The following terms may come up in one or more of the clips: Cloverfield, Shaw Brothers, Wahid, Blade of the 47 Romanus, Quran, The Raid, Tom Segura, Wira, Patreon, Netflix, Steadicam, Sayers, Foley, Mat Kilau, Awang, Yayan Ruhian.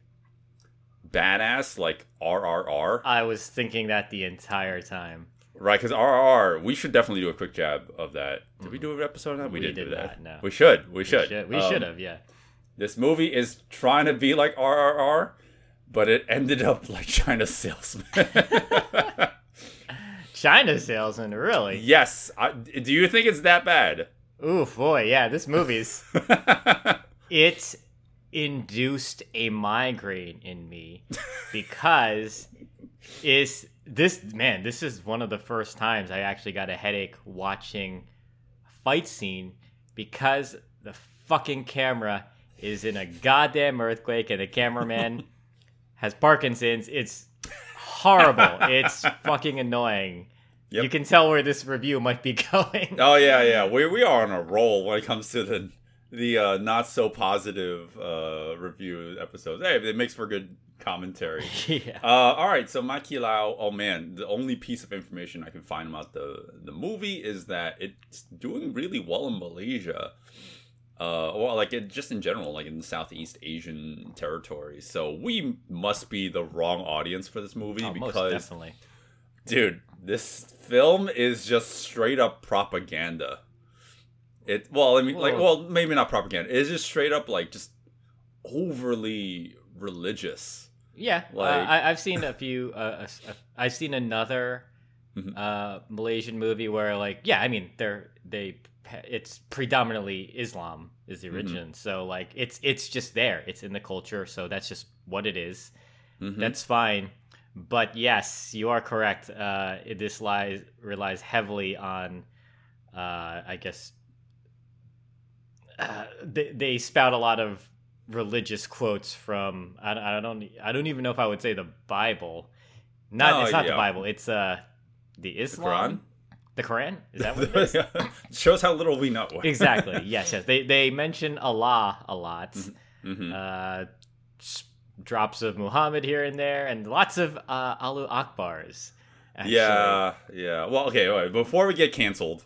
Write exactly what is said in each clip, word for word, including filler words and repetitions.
badass, like R R R. I was thinking that the entire time. Right, because R R R, we should definitely do a quick jab of that. Did mm-hmm. we do an episode on that? We, we didn't did do that. Not, no. We should. We should. We should, we um, should have, yeah. This movie is trying to be like R R R, but it ended up like China Salesman. China Salesman, really? Yes. I, do you think it's that bad? Ooh, boy, yeah. This movie's... it induced a migraine in me because it's... This, man, this is one of the first times I actually got a headache watching a fight scene because the fucking camera is in a goddamn earthquake and the cameraman has Parkinson's. It's horrible. It's fucking annoying. Yep. You can tell where this review might be going. Oh, yeah, yeah. We we are on a roll when it comes to the the uh, not-so-positive uh, review episodes. Hey, it makes for good commentary. Yeah. Uh, all right, so Mat Kilau, oh man, the only piece of information I can find about the, the movie is that it's doing really well in Malaysia. Uh, or like it, just in general, like in the Southeast Asian territories. So we must be the wrong audience for this movie. Oh, because, most definitely. Dude, this film is just straight up propaganda. It well, I mean, Whoa. like, well, maybe not propaganda. It's just straight up, like, just overly religious. Yeah, like... uh, I, I've seen a few. Uh, a, a, I've seen another mm-hmm. uh, Malaysian movie where, like, yeah, I mean, they're they. It's predominantly Islam is the origin, mm-hmm. so like, it's it's just there. It's in the culture, so that's just what it is. Mm-hmm. That's fine. But yes, you are correct. Uh, this lies relies heavily on, uh, I guess. Uh, they, they spout a lot of religious quotes from I, I don't I don't even know if I would say the Bible. Not no, it's not yeah. the Bible. It's uh the Islam. The Quran. The Quran? Is that what it is? It shows how little we know. Exactly. Yes. Yes. They they mention Allah a lot. Mm-hmm. Uh, drops of Muhammad here and there, and lots of uh, Allahu Akbars. Actually. Yeah. Yeah. Well. Okay. All right. Before we get canceled.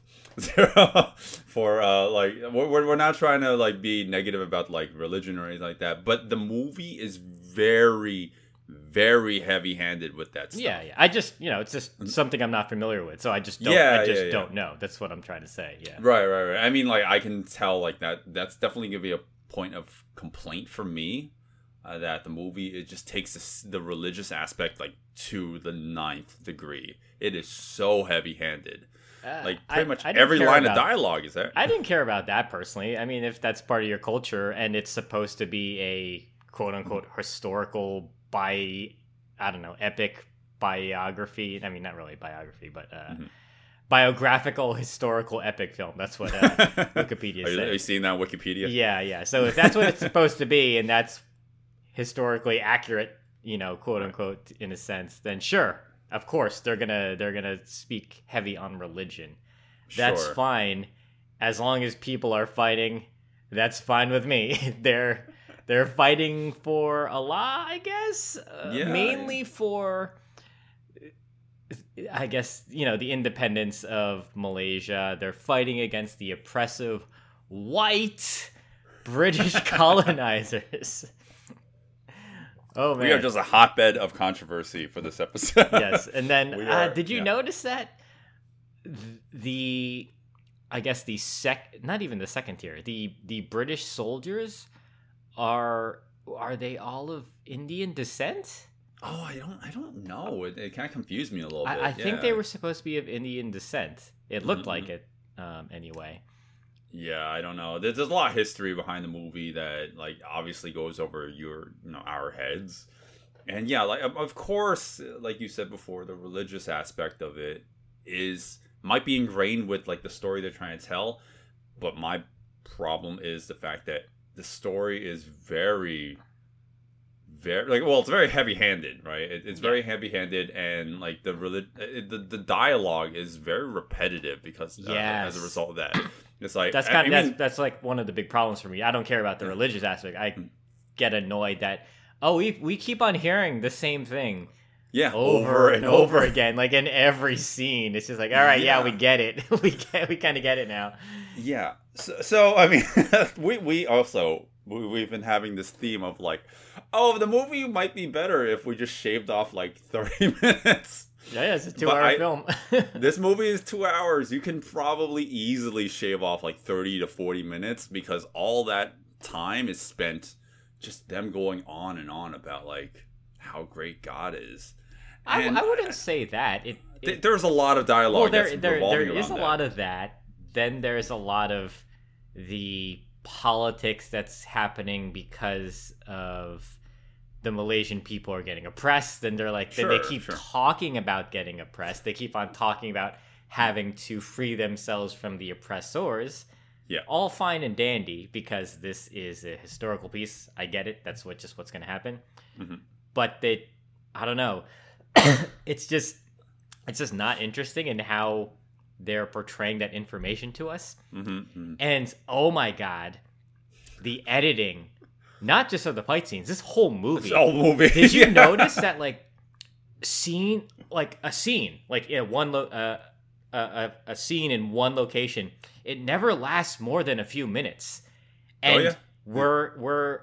for uh like we're we're not trying to like be negative about like religion or anything like that, but the movie is very very heavy-handed with that stuff. Yeah, yeah. I just, you know, it's just something I'm not familiar with, so I just don't yeah, I just yeah, yeah. don't know. That's what I'm trying to say. Yeah. Right, right, right. I mean, like, I can tell like that that's definitely going to be a point of complaint for me uh, that the movie it just takes this, the religious aspect like to the ninth degree. It is so heavy-handed. Uh, like, pretty I, much I every line about, of dialogue is there. I didn't care about that, personally. I mean, if that's part of your culture, and it's supposed to be a, quote-unquote, historical, bi- I don't know, epic biography. I mean, not really biography, but uh, mm-hmm. biographical, historical, epic film. That's what uh, Wikipedia says. Are, are you seeing that on Wikipedia? Yeah, yeah. So if that's what it's supposed to be, and that's historically accurate, you know, quote-unquote, in a sense, then sure. Of course, they're gonna they're gonna speak heavy on religion. That's sure. fine, as long as people are fighting. That's fine with me. they're they're fighting for Allah, I guess. Uh, yeah, mainly yeah. for, I guess you know, the independence of Malaysia. They're fighting against the oppressive white British colonizers. Oh, man. We are just a hotbed of controversy for this episode. Yes, and then are, uh, did you yeah. notice that the, I guess the sec, not even the second tier, the the British soldiers are are they all of Indian descent? Oh, I don't, I don't know. It, it kind of confused me a little bit. I, I yeah. think they were supposed to be of Indian descent. It looked mm-hmm. like it, um, anyway. Yeah, I don't know. There's, there's a lot of history behind the movie that, like, obviously goes over your, you know, our heads. And yeah, like, of course, like you said before, the religious aspect of it is might be ingrained with, like, the story they're trying to tell. But my problem is the fact that the story is very. Very like well, it's very heavy-handed, right? It, it's yeah. very heavy-handed, and like the the the dialogue is very repetitive because uh, yes. as a result of that, it's like that's kind of that's, that's like one of the big problems for me. I don't care about the religious aspect. I get annoyed that oh we we keep on hearing the same thing, yeah, over and over, over again, like in every scene. It's just like all right, yeah, yeah we get it, we get, we kind of get it now. Yeah. So, so I mean, we we also. We've been having this theme of like, oh, the movie might be better if we just shaved off like thirty minutes. Yeah, yeah it's a two-hour I, film. This movie is two hours. You can probably easily shave off like thirty to forty minutes because all that time is spent just them going on and on about like how great God is. I, I wouldn't say that. It, it, th- there's a lot of dialogue. Well, there, that's there, revolving there is around a that. lot of that. Then there's a lot of the politics that's happening because of the Malaysian people are getting oppressed, and they're like sure, they, they keep sure. talking about getting oppressed. They keep on talking about having to free themselves from the oppressors. Yeah, all fine and dandy because this is a historical piece. I get it. That's what just what's going to happen. Mm-hmm. But they, I don't know. it's just it's just not interesting in how they're portraying that information to us. Mm-hmm, mm-hmm. And oh my God, the editing, not just of the fight scenes, this whole movie. This whole movie. Did you yeah. notice that like scene, like a scene, like in one, lo- uh, a, a, a scene in one location, it never lasts more than a few minutes. And oh, yeah? we're, we're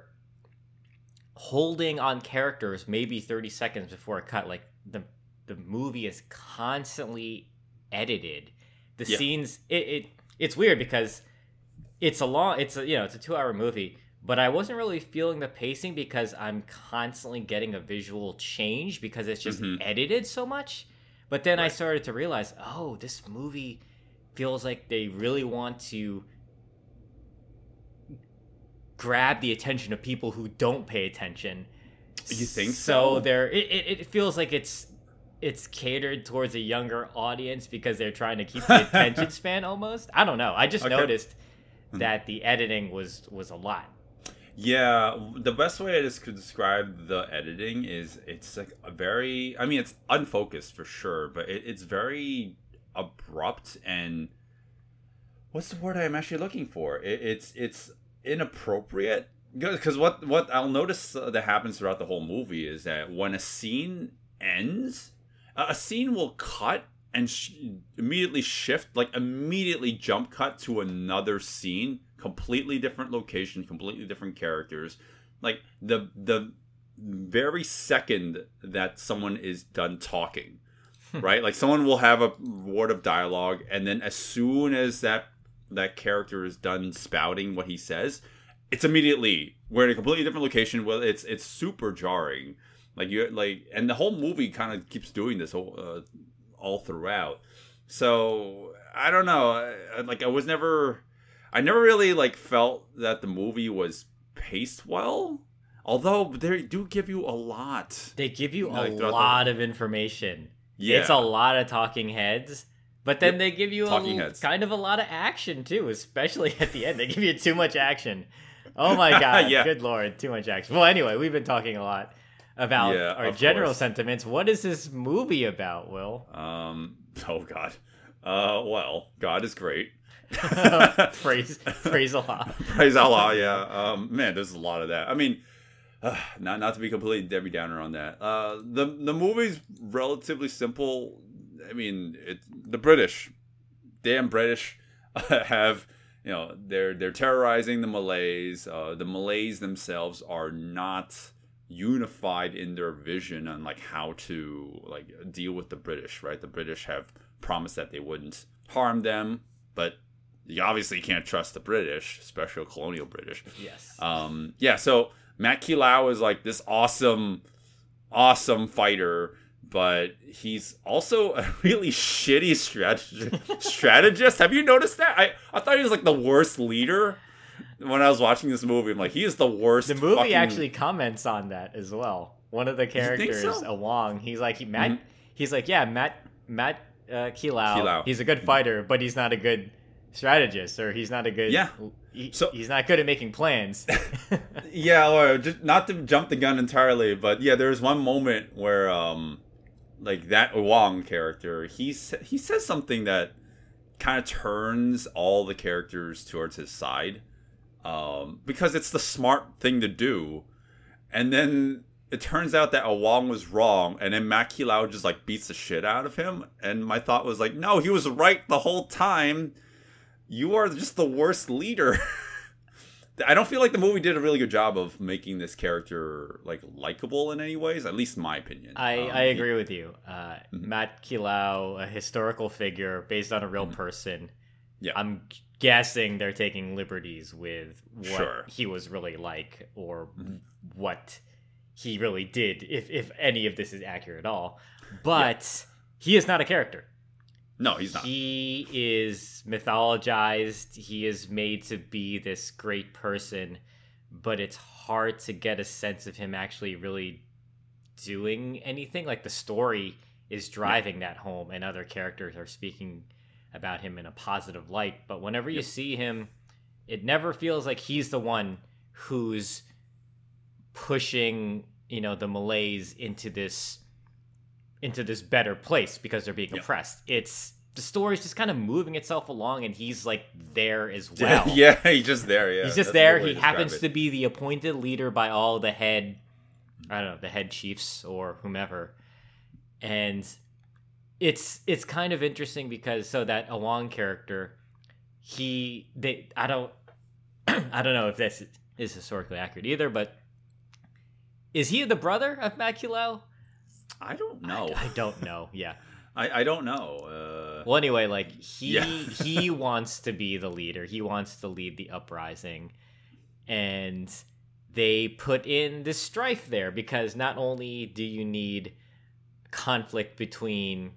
holding on characters maybe thirty seconds before a cut. Like the, the movie is constantly edited. The yeah. scenes, it, it it's weird because it's a long, it's a, you know, it's a two-hour movie, but I wasn't really feeling the pacing because I'm constantly getting a visual change because it's just mm-hmm. edited so much. But then right. I started to realize, oh, this movie feels like they really want to grab the attention of people who don't pay attention. You think so? So there, it, it, it feels like it's. It's catered towards a younger audience because they're trying to keep the attention span almost. I don't know. I just okay. noticed that the editing was, was a lot. Yeah, the best way I could describe the editing is it's like a very... I mean, it's unfocused for sure, but it, it's very abrupt and... What's the word I'm actually looking for? It, it's it's inappropriate. Because what, what I'll notice that happens throughout the whole movie is that when a scene ends... A scene will cut and sh- immediately shift, like immediately jump cut to another scene, completely different location, completely different characters. Like the the very second that someone is done talking, right? Like someone will have a word of dialogue, and then as soon as that that character is done spouting what he says, it's immediately we're in a completely different location. Well, it's it's super jarring. Like you, like, and the whole movie kind of keeps doing this whole, uh, all throughout. So I don't know. I, I, like I was never, I never really like felt that the movie was paced well. Although they do give you a lot. They give you, you know, a like lot the... of information. Yeah, it's a lot of talking heads. But then yep. they give you talking a heads. kind of a lot of action too, especially at the end. They give you too much action. Oh my God! yeah. Good Lord, too much action. Well, anyway, we've been talking a lot about yeah, our general course. sentiments. What is this movie about, Will? Um, oh, God. Uh, well, God is great. praise praise Allah. praise Allah, yeah. Um, man, there's a lot of that. I mean, uh, not not to be completely Debbie Downer on that. Uh, the, the movie's relatively simple. I mean, it, the British, damn British, uh, have... You know, they're, they're terrorizing the Malays. Uh, the Malays themselves are not... unified in their vision on like how to like deal with the British, right? The British have promised that they wouldn't harm them, but you obviously can't trust the British, especially colonial British. Yes. Um, yeah. So Mat Kilau is like this awesome awesome fighter, but he's also a really shitty strateg- strategist. Have you noticed that? I, I thought he was like the worst leader when I was watching this movie. I'm like, he is the worst. The movie fucking... actually comments on that as well. One of the characters, so? Awang, he's like, he, Matt, mm-hmm. he's like, yeah, Matt, Matt uh, Kilau, Kilau, he's a good fighter, but he's not a good strategist, or he's not a good, yeah. he, so, he's not good at making plans. Yeah, or just not to jump the gun entirely, but yeah, there's one moment where, um, like that Awang character, he he says something that kind of turns all the characters towards his side, um, because it's the smart thing to do, and then it turns out that Awang was wrong, and then Mat Kilau just like beats the shit out of him. And my thought was like, no, he was right the whole time. You are just the worst leader. I don't feel like the movie did a really good job of making this character like likable in any ways, at least in my opinion. I, um, I agree he, with you. Uh, mm-hmm. Mat Kilau, a historical figure based on a real mm-hmm. person. Yeah, I'm guessing they're taking liberties with what sure. he was really like, or mm-hmm. what he really did, if if any of this is accurate at all. But yeah. he is not a character. No, he's not. He is mythologized. He is made to be this great person, but it's hard to get a sense of him actually really doing anything. Like, the story is driving yeah. that home, and other characters are speaking about him in a positive light. But whenever you yeah. see him, it never feels like he's the one who's pushing, you know, the Malays into this into this better place because they're being yeah. oppressed. It's the story's just kind of moving itself along, and he's like there as well. Yeah, he's just there. Yeah, he's just That's there. He to happens it. to be the appointed leader by all the head, I don't know, the head chiefs or whomever. And it's it's kind of interesting because so that Awang character, he they I don't I don't know if this is historically accurate either, but is he the brother of Mat Kilau? I don't know. I, I don't know. Yeah, I, I don't know. Uh, well, anyway, like he yeah. he wants to be the leader. He wants to lead the uprising, and they put in this strife there because not only do you need conflict between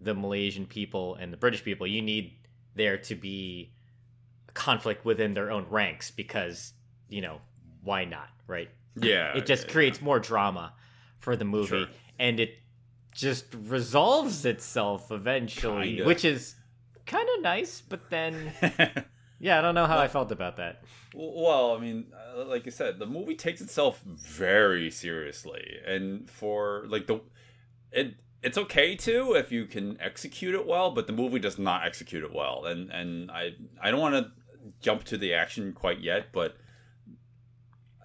the Malaysian people and the British people, you need there to be conflict within their own ranks because, you know, why not, right? Yeah, it just yeah, creates yeah. more drama for the movie, sure. and it just resolves itself eventually, kinda. which is kind of nice. But then, yeah, I don't know how well, I felt about that. Well, I mean, like I said, the movie takes itself very seriously, and for like the it, it's okay too if you can execute it well, but the movie does not execute it well, and and I I don't want to jump to the action quite yet, but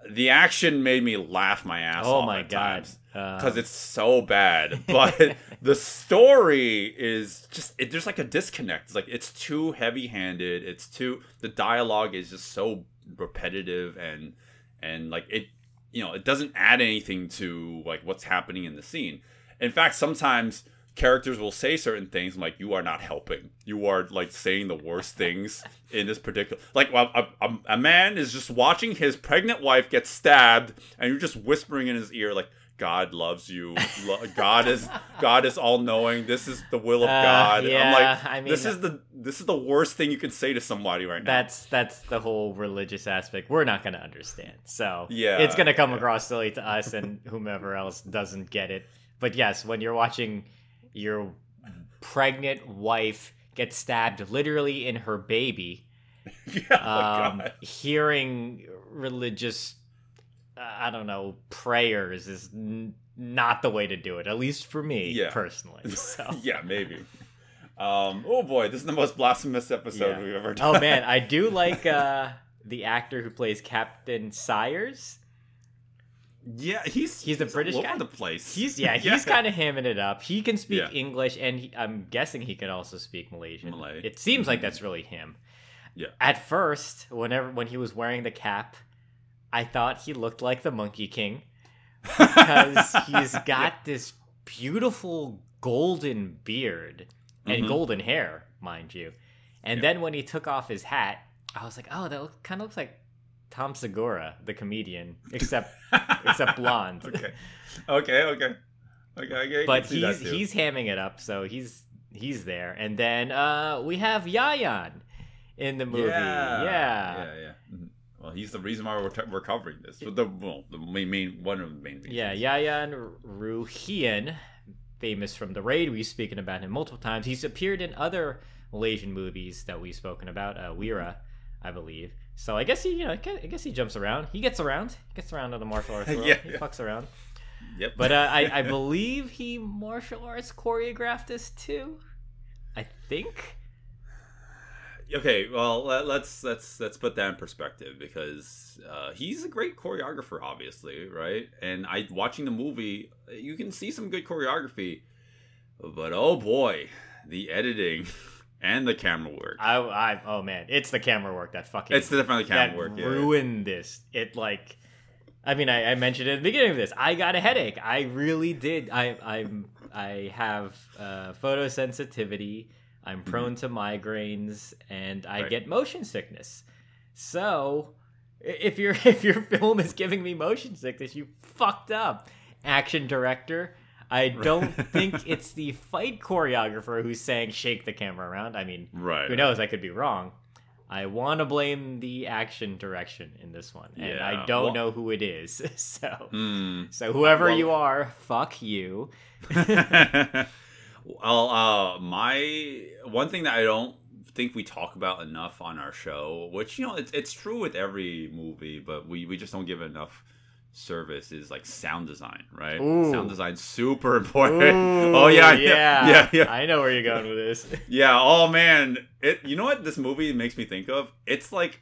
the action made me laugh my ass oh off my at God. times because uh, it's so bad. But the story is just it, there's like a disconnect. It's like it's too heavy-handed. It's too the dialogue is just so repetitive and and like it you know it doesn't add anything to like what's happening in the scene. In fact, sometimes characters will say certain things. I'm like, you are not helping. You are like saying the worst things in this particular. Like, a, a, a man is just watching his pregnant wife get stabbed, and you're just whispering in his ear, like, "God loves you. God is God is all knowing. This is the will of uh, God." Yeah, I'm like, I mean, this is the this is the worst thing you can say to somebody right now. That's that's the whole religious aspect. We're not going to understand, so yeah, it's going to come yeah. across silly to us and whomever else doesn't get it. But yes, when you're watching your pregnant wife gets stabbed literally in her baby. Yeah, um, hearing religious, uh, I don't know, prayers is n- not the way to do it, at least for me yeah. personally. So. yeah, maybe. Um, oh boy, this is the most blasphemous episode yeah. we've ever done. Oh man, I do like uh, the actor who plays Captain Sayers. Yeah, he's he's a he's British all guy. Over the place. He's yeah, he's yeah. kind of hamming it up. He can speak yeah. English, and he, I'm guessing he can also speak Malaysian. Malay. It seems mm-hmm. like that's really him. Yeah. At first, whenever when he was wearing the cap, I thought he looked like the Monkey King because he's got yeah. this beautiful golden beard and mm-hmm. golden hair, mind you. And yeah. then when he took off his hat, I was like, oh, that look, kind of looks like Tom Segura, the comedian, except except blonde. Okay, okay, okay, okay. okay but he's he's hamming it up, so he's he's there. And then uh, we have Yayan in the movie. Yeah, yeah, yeah. yeah. Mm-hmm. Well, he's the reason why we're t- we're covering this. But the well, the main, main one of the main reasons. Yeah, Yayan Ruhian, famous from The Raid. We've spoken about him multiple times. He's appeared in other Malaysian movies that we've spoken about. Uh, Wira, I believe. So I guess he, you know, I guess he jumps around. He gets around. He gets around in the martial arts world. yeah, he yeah. fucks around. Yep. But uh, I, I believe he martial arts choreographed this too. I think. Okay, well let's let's let's put that in perspective because uh, he's a great choreographer, obviously, right? And I watching the movie, you can see some good choreography, but oh boy, the editing. And the camera work. I, I, oh man, it's the camera work that fucking. It's definitely the camera that work. That ruined yeah. this. It like, I mean, I, I mentioned it at the beginning of this. I got a headache. I really did. I, I'm, I have uh, photosensitivity. I'm prone to migraines, and I right. get motion sickness. So, if your if your film is giving me motion sickness, you fucked up, action director. I don't think it's the fight choreographer who's saying shake the camera around. I mean, right, who knows? I could be wrong. I want to blame the action direction in this one, and yeah. I don't well, know who it is. So, mm, so whoever well, you are, fuck you. well, uh, my one thing that I don't think we talk about enough on our show, which you know, it's it's true with every movie, but we, we just don't give it enough. Service is like sound design, right? Ooh. Sound design super important. Ooh, oh yeah, yeah, yeah, yeah. I know where you're going with this. yeah. Oh man, it. You know what this movie makes me think of? It's like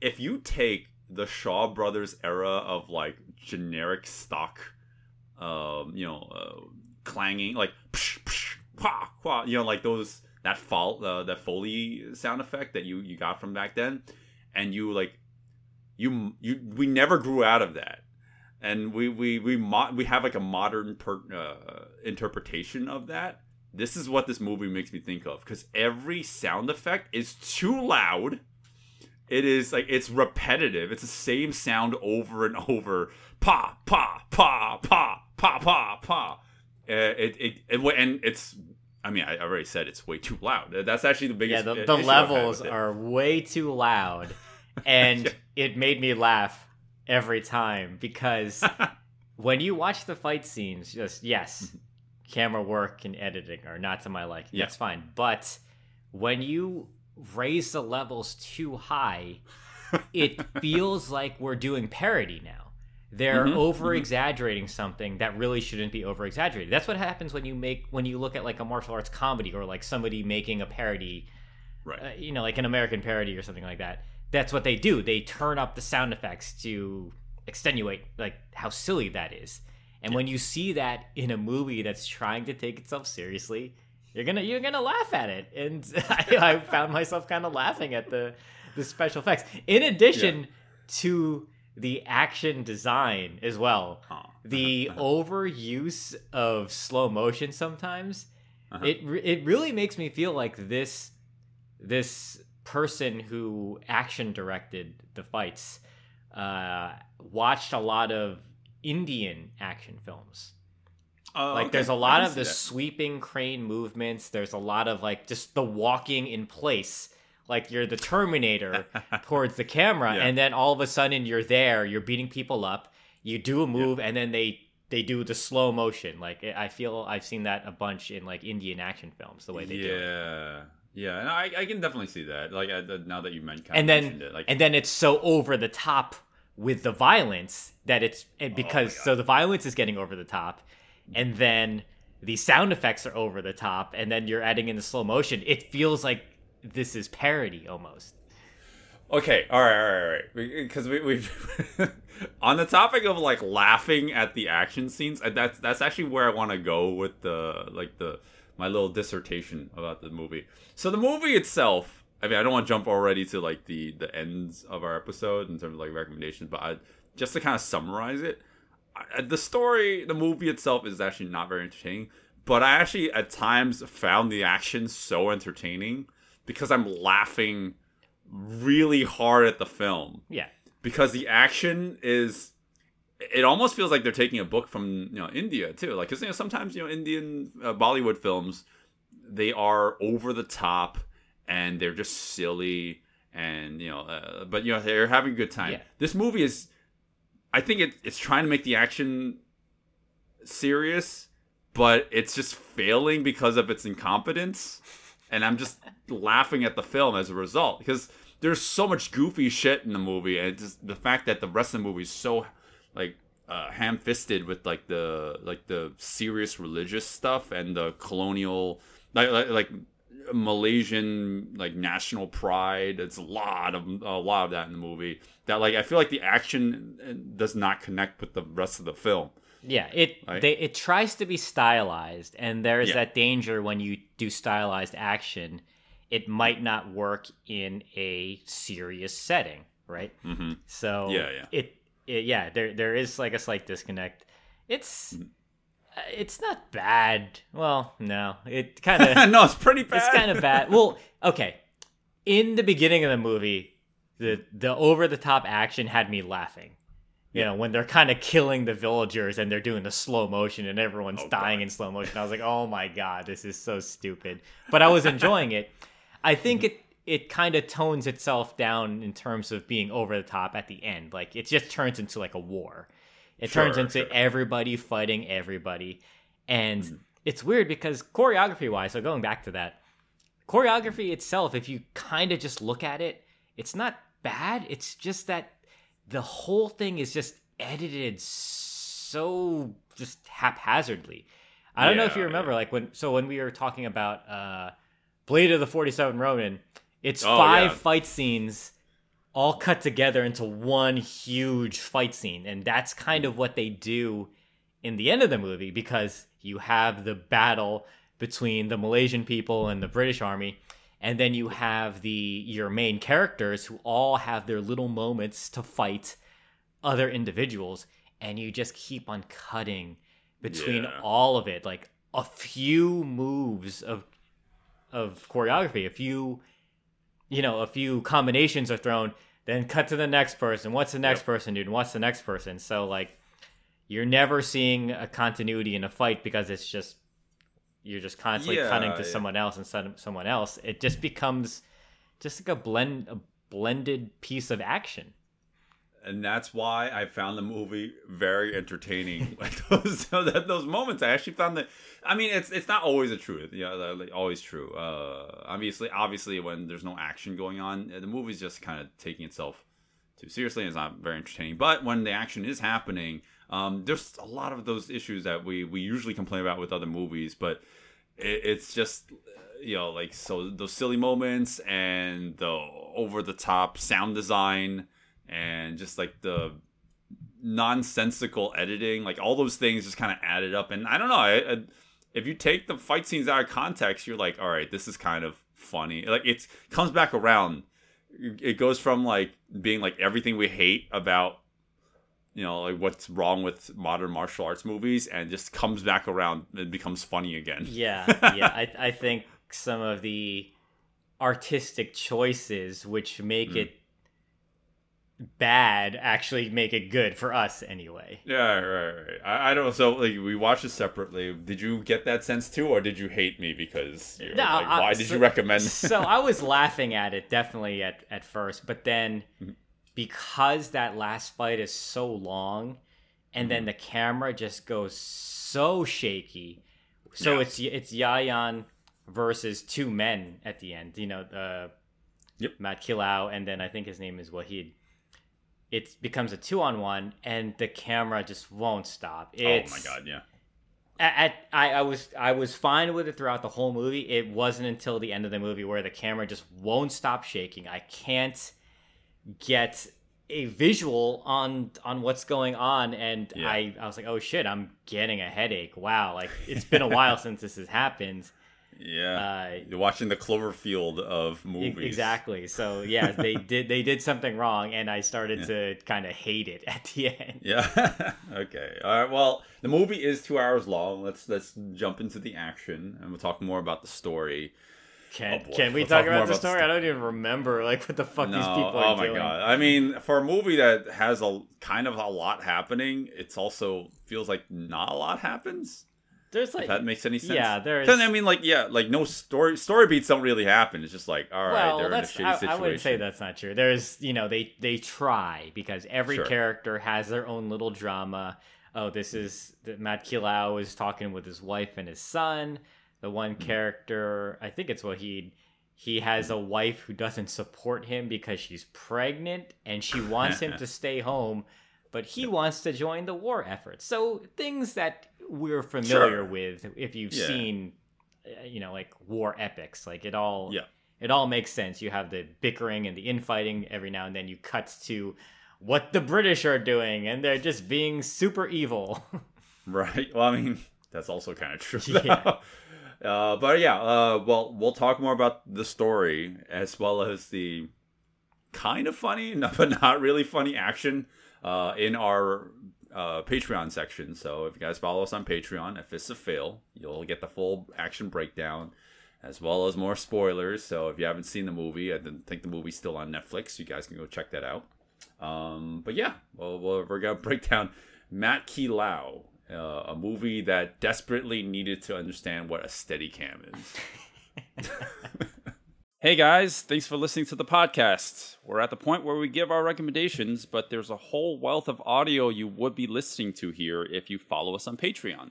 if you take the Shaw Brothers era of like generic stock, um, you know, uh, clanging like, psh, psh, wah, wah, you know, like those that fall uh, that Foley sound effect that you you got from back then, and you like you you we never grew out of that. And we we we, mo- we have like a modern per- uh, interpretation of that. This is what this movie makes me think of because every sound effect is too loud. It is like it's repetitive. It's the same sound over and over. Pa pa pa pa pa pa pa. Uh, it, it it and it's. I mean, I already said it's way too loud. That's actually the biggest. Yeah, the, the levels are way too loud, and yeah. it made me laugh. Every time, because when you watch the fight scenes, just yes, mm-hmm. camera work and editing are not to my liking. Yeah. That's fine. But when you raise the levels too high, it feels like we're doing parody now. They're mm-hmm. over-exaggerating mm-hmm. something that really shouldn't be over-exaggerated. That's what happens when you make when you look at like a martial arts comedy or like somebody making a parody, right? Uh, you know, like an American parody or something like that. That's what they do. They turn up the sound effects to extenuate like how silly that is. And yeah. when you see that in a movie that's trying to take itself seriously, you're gonna you're gonna laugh at it. And I, I found myself kind of laughing at the the special effects. In addition yeah. to the action design as well, oh. the overuse of slow motion sometimes uh-huh. it it really makes me feel like this this. person who action directed the fights uh watched a lot of Indian action films. Oh, like okay. there's a lot of the that. sweeping crane movements. There's a lot of like just the walking in place like you're the Terminator towards the camera yeah. and then all of a sudden you're there, you're beating people up, you do a move yeah. and then they they do the slow motion. Like I feel I've seen that a bunch in like Indian action films the way they yeah. do it. Yeah. Yeah, and I, I can definitely see that. Like I, now that you meant, kind and of then mentioned it, like, and then it's so over the top with the violence that it's it, because oh so the violence is getting over the top, and then the sound effects are over the top, and then you're adding in the slow motion. It feels like this is parody almost. Okay, all right, all right, all right. Because we, we've on the topic of like laughing at the action scenes. That's that's actually where I want to go with the like the. my little dissertation about the movie. So the movie itself, I mean, I don't want to jump already to like the, the ends of our episode in terms of like recommendations, but I, just to kind of summarize it, I, the story, the movie itself is actually not very entertaining, but I actually at times found the action so entertaining because I'm laughing really hard at the film. Yeah. because the action is, it almost feels like they're taking a book from, you know, India too. Like, cause, you know, sometimes, you know, Indian uh, Bollywood films, they are over the top and they're just silly and, you know, uh, but, you know, they're having a good time. Yeah. This movie is, I think it, it's trying to make the action serious, but it's just failing because of its incompetence. And I'm just laughing at the film as a result, because there's so much goofy shit in the movie. And it's just the fact that the rest of the movie is so like uh, ham-fisted with like the, like the serious religious stuff and the colonial, like, like, like Malaysian, like national pride. It's a lot of, a lot of that in the movie that, like, I feel like the action does not connect with the rest of the film. Yeah, it right? they, it tries to be stylized, and there is yeah. that danger when you do stylized action, it might not work in a serious setting, right? Mm-hmm. So yeah, yeah. It, it yeah there there is like a slight disconnect. It's mm-hmm. it's not bad. Well, no, it kind of no, it's pretty bad. It's kind of bad. Well, okay, in the beginning of the movie, the the over the top action had me laughing. You know, when they're kind of killing the villagers and they're doing the slow motion and everyone's oh, dying God. in slow motion. I was like, oh my God, this is so stupid. But I was enjoying it. I think it, it kind of tones itself down in terms of being over the top at the end. Like, it just turns into like a war. It sure, turns into sure. everybody fighting everybody. And mm-hmm. it's weird because choreography-wise, so going back to that, choreography itself, if you kind of just look at it, it's not bad. It's just that the whole thing is just edited so just haphazardly. I don't yeah, know if you remember, yeah. like when so when we were talking about uh, Blade of the forty-seven Roman, it's oh, five yeah. fight scenes all cut together into one huge fight scene, and that's kind of what they do in the end of the movie, because you have the battle between the Malaysian people and the British army. And then you have the your main characters who all have their little moments to fight other individuals. And you just keep on cutting between yeah. all of it. Like a few moves of of choreography, a few, you know, a few combinations are thrown, then cut to the next person. What's the next yep. person, dude? What's the next person? So, like, you're never seeing a continuity in a fight because it's just... You're just constantly yeah, cutting to yeah. someone else instead of someone else. It just becomes just like a blend, a blended piece of action. And that's why I found the movie very entertaining. Like those, those moments, I actually found that. I mean, it's it's not always the truth. Yeah, you know, like, always true. Uh, obviously, obviously, when there's no action going on, the movie's just kind of taking itself too seriously, and it's not very entertaining. But when the action is happening. Um, there's a lot of those issues that we, we usually complain about with other movies, but it, it's just, you know, like, so those silly moments and the over the top sound design and just like the nonsensical editing, like all those things just kind of added up. And I don't know, I, I, if you take the fight scenes out of context, you're like, all right, this is kind of funny. Like it comes back around. It goes from like being like everything we hate about, you know, like what's wrong with modern martial arts movies, and just comes back around and becomes funny again. Yeah, yeah. I I think some of the artistic choices which make mm. it bad actually make it good for us anyway. Yeah, right, right. I, I don't know. So like, we watched it separately. Did you get that sense too, or did you hate me because you were, no, like, I, why so, did you recommend? So I was laughing at it definitely at at first, but then. Because that last fight is so long, and then the camera just goes so shaky. So yeah. it's it's Yayan versus two men at the end. You know, uh, yep. Mat Kilau, and then I think his name is Wahid. It becomes a two-on-one, and the camera just won't stop. It's, oh my God! Yeah. At, at I, I was I was fine with it throughout the whole movie. It wasn't until the end of the movie where the camera just won't stop shaking. I can't. Get a visual on on what's going on, and yeah. I, I was like, oh shit, I'm getting a headache. Wow, like it's been a while since this has happened. Yeah, uh, you're watching the Cloverfield of movies. E- exactly. So yeah, they did they did something wrong, and I started yeah. to kind of hate it at the end. Yeah. Okay. All right. Well, the movie is two hours long. Let's let's jump into the action, and we'll talk more about the story. Can oh can we Let's talk, talk about the story? About the I don't even remember like what the fuck no, these people oh are doing. Oh my god! I mean, for a movie that has a kind of a lot happening, it's also feels like not a lot happens. There's like if that makes any sense. Yeah, there's. I mean, like yeah, like no story story beats don't really happen. It's just like all right, well, they're in a shitty I, situation. I would say that's not true. There's you know they they try because every sure. character has their own little drama. Oh, this is Mat Kilau is talking with his wife and his son. The one character, I think it's Wahid, he has a wife who doesn't support him because she's pregnant and she wants him to stay home, but he wants to join the war effort. So things that we're familiar sure. with, if you've yeah. seen, you know, like war epics, like it all, yeah. it all makes sense. You have the bickering and the infighting every now and then. You cut to what the British are doing and they're just being super evil. Right. Well, I mean, that's also kind of true. Yeah. Uh, but yeah, uh, well, we'll talk more about the story as well as the kind of funny, but not really funny action uh, in our uh, Patreon section. So if you guys follow us on Patreon at Fists of Fail, you'll get the full action breakdown as well as more spoilers. So if you haven't seen the movie, I think the movie's still on Netflix. You guys can go check that out. Um, but yeah, well, we're going to break down Mat Kilau. Uh, a movie that desperately needed to understand what a Steadicam is. Hey guys, thanks for listening to the podcast. We're at the point where we give our recommendations, but there's a whole wealth of audio you would be listening to here if you follow us on Patreon.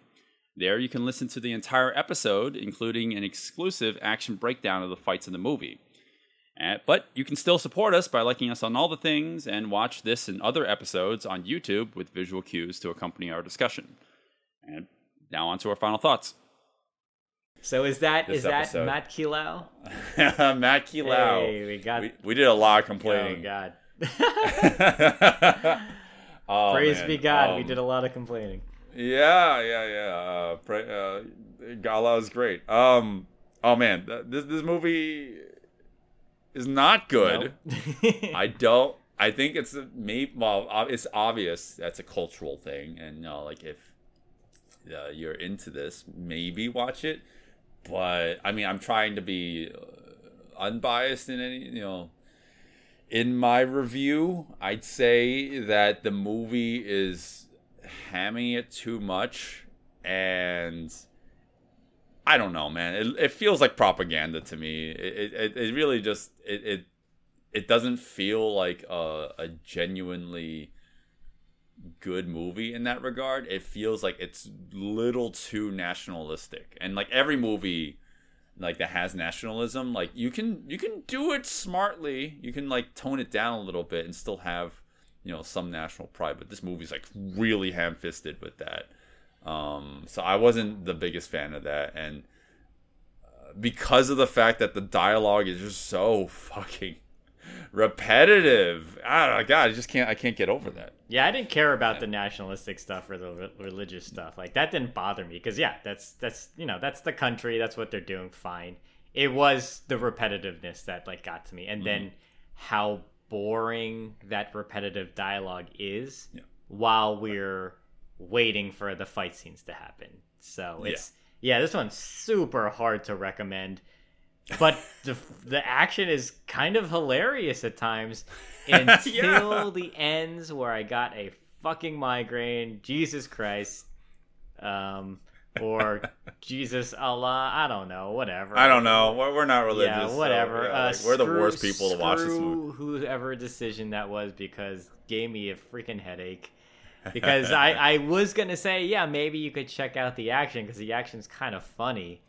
There you can listen to the entire episode, including an exclusive action breakdown of the fights in the movie. Uh, but you can still support us by liking us on all the things and watch this and other episodes on YouTube with visual cues to accompany our discussion. And now on to our final thoughts. So is that this is episode. that Mat Kilau? Mat Kilau. Hey, we, got... we, we did a lot of complaining. Oh, God. oh, Praise man. be God, um, we did a lot of complaining. Yeah, yeah, yeah. Uh, pray, uh, Gala is great. Um, oh, man. This, this movie... is not good. Nope. I don't. I think it's maybe. Well, it's obvious that's a cultural thing, and you know, like if uh, you're into this, maybe watch it. But I mean, I'm trying to be unbiased in any. You know, in my review, I'd say that the movie is hamming it too much, and. I don't know, man. It, it feels like propaganda to me. It it, it really just it, it it doesn't feel like a a genuinely good movie in that regard. It feels like it's little too nationalistic. And like every movie like that has nationalism, like you can you can do it smartly. You can like tone it down a little bit and still have, you know, some national pride, but this movie's like really ham-fisted with that. Um, so I wasn't the biggest fan of that, and because of the fact that the dialogue is just so fucking repetitive, I don't know, God, I just can't, I can't get over that. Yeah, I didn't care about yeah. the nationalistic stuff or the re- religious stuff. Like that didn't bother me because yeah, that's that's you know that's the country, that's what they're doing. Fine. It was the repetitiveness that like got to me, and mm-hmm. then how boring that repetitive dialogue is yeah. while we're. waiting for the fight scenes to happen. So it's yeah, yeah this one's super hard to recommend, but the the action is kind of hilarious at times until yeah. the ends where I got a fucking migraine. Jesus Christ. Um or Jesus Allah, I don't know, whatever. I don't know. We're not religious. Yeah, whatever. So, yeah, like, uh, we're screw, the worst people to watch this movie. Whoever decision that was because gave me a freaking headache. Because I, I was going to say, yeah, maybe you could check out the action because the action's kind of funny.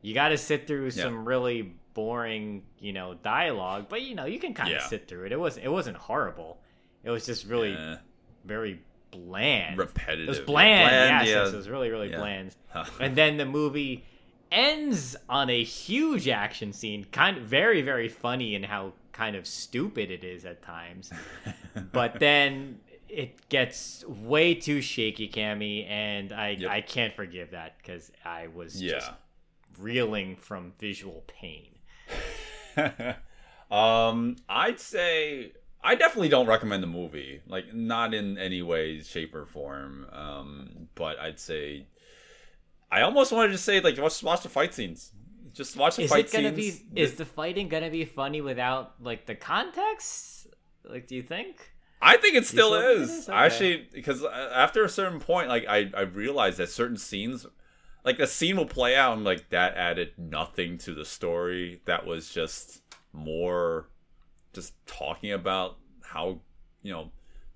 You got to sit through yeah. some really boring, you know, dialogue. But, you know, you can kind of yeah. sit through it. It wasn't, it wasn't horrible. It was just really yeah. very bland. Repetitive. It was bland. bland yeah, yeah. It was really, really yeah. bland. And then the movie ends on a huge action scene. Kind of very, very funny in how kind of stupid it is at times. But then... it gets way too shaky cam-y, and I, yep. I can't forgive that because I was yeah. just reeling from visual pain. um, I'd say I definitely don't recommend the movie, like not in any way, shape, or form. Um, but I'd say I almost wanted to say like watch watch the fight scenes. Just watch the is fight it gonna scenes. Be, is the fighting gonna be funny without like the context? Like, do you think? I think it still is. It is? Okay. Actually, because after a certain point, like I, I realized that certain scenes, like the scene will play out, and like that added nothing to the story. That was just more, just talking about how, you know,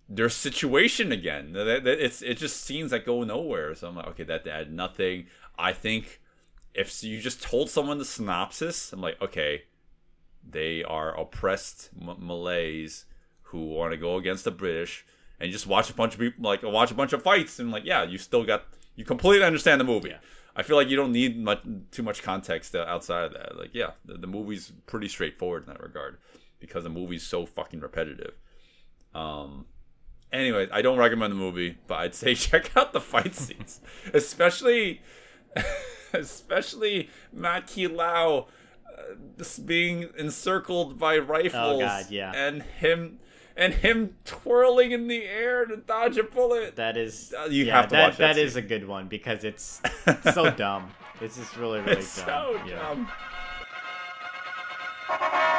their situation again. It's it just scenes that go nowhere. So I'm like, okay, that added nothing. I think if you just told someone the synopsis, I'm like, okay, they are oppressed M- Malays who want to go against the British, and you just watch a bunch of people, like watch a bunch of fights, and like, yeah, you still got, you completely understand the movie. Yeah. I feel like you don't need much, too much context outside of that. Like, yeah, the, the movie's pretty straightforward in that regard because the movie's so fucking repetitive. Um, anyway, I don't recommend the movie, but I'd say check out the fight scenes, especially, especially Mat Kilau uh, just being encircled by rifles. Oh, God, yeah. and him. And him twirling in the air to dodge a bullet. That is... Uh, you yeah, have to that, watch that That scene. Is a good one because it's so dumb. It's just really, really it's dumb. It's so yeah. dumb.